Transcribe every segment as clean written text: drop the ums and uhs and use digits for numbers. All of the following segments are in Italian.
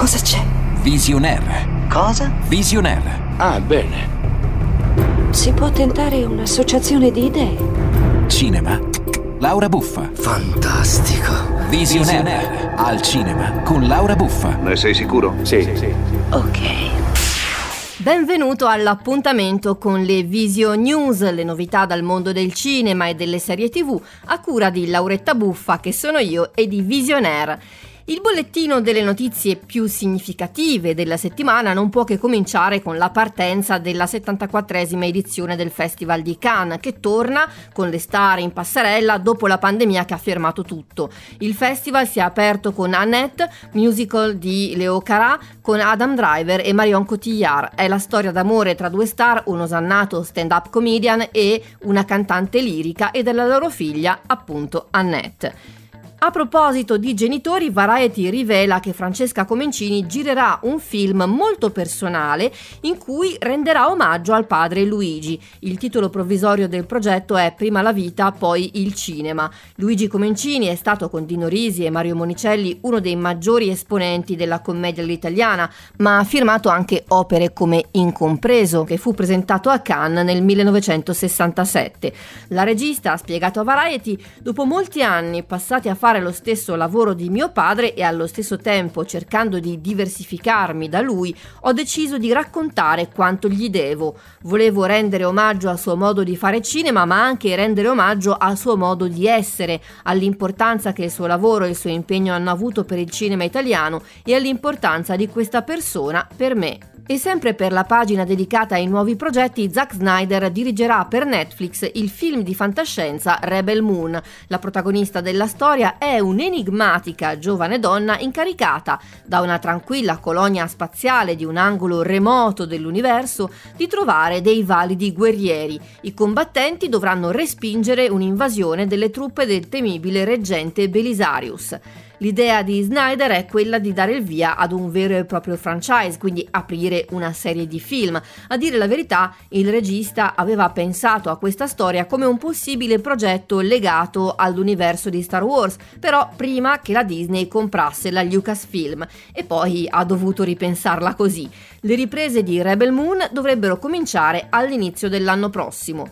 Cosa c'è? Visionaire. Cosa? Visionaire. Ah, bene. Si può tentare un'associazione di idee. Cinema. Laura Buffa. Fantastico. Visionaire. Al cinema con Laura Buffa. Ne sei sicuro? Sì. Ok. Benvenuto all'appuntamento con le Visionews, le novità dal mondo del cinema e delle serie TV, a cura di Lauretta Buffa, che sono io, e di Visionaire. Il bollettino delle notizie più significative della settimana non può che cominciare con la partenza della 74esima edizione del Festival di Cannes, che torna con le star in passerella dopo la pandemia che ha fermato tutto. Il festival si è aperto con Annette, musical di Leos Carax, con Adam Driver e Marion Cotillard. È la storia d'amore tra due star, un osannato stand-up comedian e una cantante lirica, e della loro figlia, appunto, Annette. A proposito di genitori, Variety rivela che Francesca Comencini girerà un film molto personale in cui renderà omaggio al padre Luigi. Il titolo provvisorio del progetto è Prima la vita, poi il cinema. Luigi Comencini è stato, con Dino Risi e Mario Monicelli, uno dei maggiori esponenti della commedia all'italiana, ma ha firmato anche opere come Incompreso, che fu presentato a Cannes nel 1967. La regista ha spiegato a Variety: dopo molti anni passati a fare lo stesso lavoro di mio padre e allo stesso tempo cercando di diversificarmi da lui, ho deciso di raccontare quanto gli devo. Volevo rendere omaggio al suo modo di fare cinema, ma anche rendere omaggio al suo modo di essere, all'importanza che il suo lavoro e il suo impegno hanno avuto per il cinema italiano e all'importanza di questa persona per me. E sempre per la pagina dedicata ai nuovi progetti, Zack Snyder dirigerà per Netflix il film di fantascienza Rebel Moon. La protagonista della storia è un'enigmatica giovane donna incaricata da una tranquilla colonia spaziale di un angolo remoto dell'universo di trovare dei validi guerrieri. I combattenti dovranno respingere un'invasione delle truppe del temibile reggente Belisarius. L'idea di Snyder è quella di dare il via ad un vero e proprio franchise, quindi aprire una serie di film. A dire la verità, il regista aveva pensato a questa storia come un possibile progetto legato all'universo di Star Wars, però prima che la Disney comprasse la Lucasfilm, e poi ha dovuto ripensarla così. Le riprese di Rebel Moon dovrebbero cominciare all'inizio dell'anno prossimo.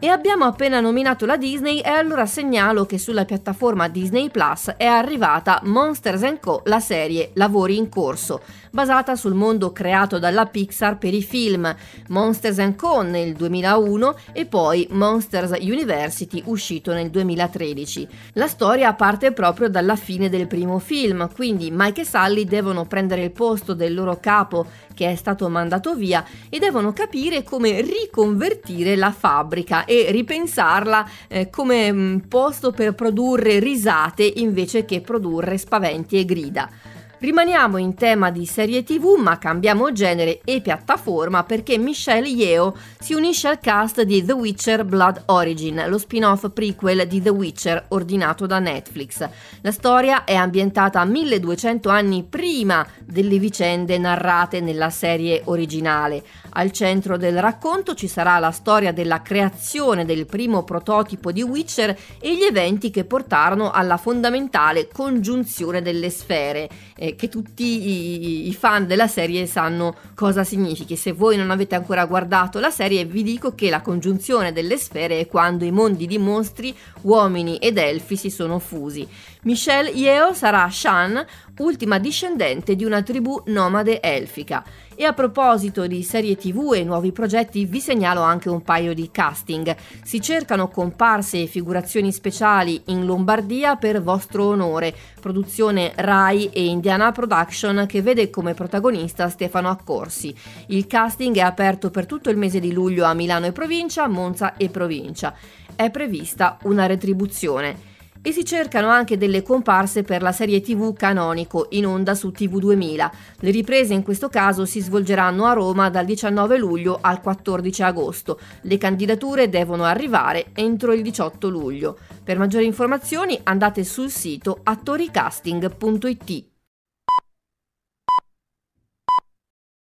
E abbiamo appena nominato la Disney, e allora segnalo che sulla piattaforma Disney+ è arrivata Monsters Co., la serie Lavori in corso, basata sul mondo creato dalla Pixar per i film Monsters Co. nel 2001 e poi Monsters University, uscito nel 2013. La storia parte proprio dalla fine del primo film, quindi Mike e Sully devono prendere il posto del loro capo che è stato mandato via e devono capire come riconvertire la fabbrica e ripensarla come posto per produrre risate invece che produrre spaventi e grida. Rimaniamo in tema di serie TV, ma cambiamo genere e piattaforma, perché Michelle Yeoh si unisce al cast di The Witcher: Blood Origin, lo spin-off prequel di The Witcher ordinato da Netflix. La storia è ambientata 1200 anni prima delle vicende narrate nella serie originale. Al centro del racconto ci sarà la storia della creazione del primo prototipo di Witcher e gli eventi che portarono alla fondamentale congiunzione delle sfere, che tutti i fan della serie sanno cosa significhi. Se voi non avete ancora guardato la serie, vi dico che la congiunzione delle sfere è quando i mondi di mostri, uomini ed elfi si sono fusi. Michelle Yeoh sarà Shan, ultima discendente di una tribù nomade elfica. E a proposito di serie TV e nuovi progetti, vi segnalo anche un paio di casting. Si cercano comparse e figurazioni speciali in Lombardia per Vostro Onore, produzione Rai e Indiana Production, che vede come protagonista Stefano Accorsi. Il casting è aperto per tutto il mese di luglio a Milano e provincia, Monza e provincia. È prevista una retribuzione. E si cercano anche delle comparse per la serie TV Canonico, in onda su TV 2000. Le riprese in questo caso si svolgeranno a Roma dal 19 luglio al 14 agosto. Le candidature devono arrivare entro il 18 luglio. Per maggiori informazioni andate sul sito attoricasting.it.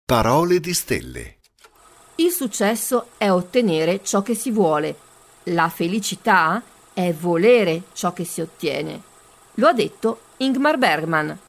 Parole di stelle. Il successo è ottenere ciò che si vuole. La felicità è volere ciò che si ottiene. Lo ha detto Ingmar Bergman.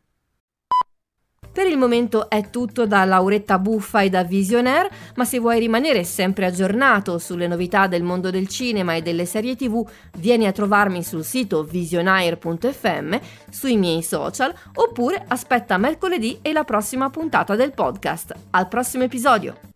Per il momento è tutto da Lauretta Buffa e da Visionaire, ma se vuoi rimanere sempre aggiornato sulle novità del mondo del cinema e delle serie TV, vieni a trovarmi sul sito visionaire.fm, sui miei social, oppure aspetta mercoledì e la prossima puntata del podcast. Al prossimo episodio!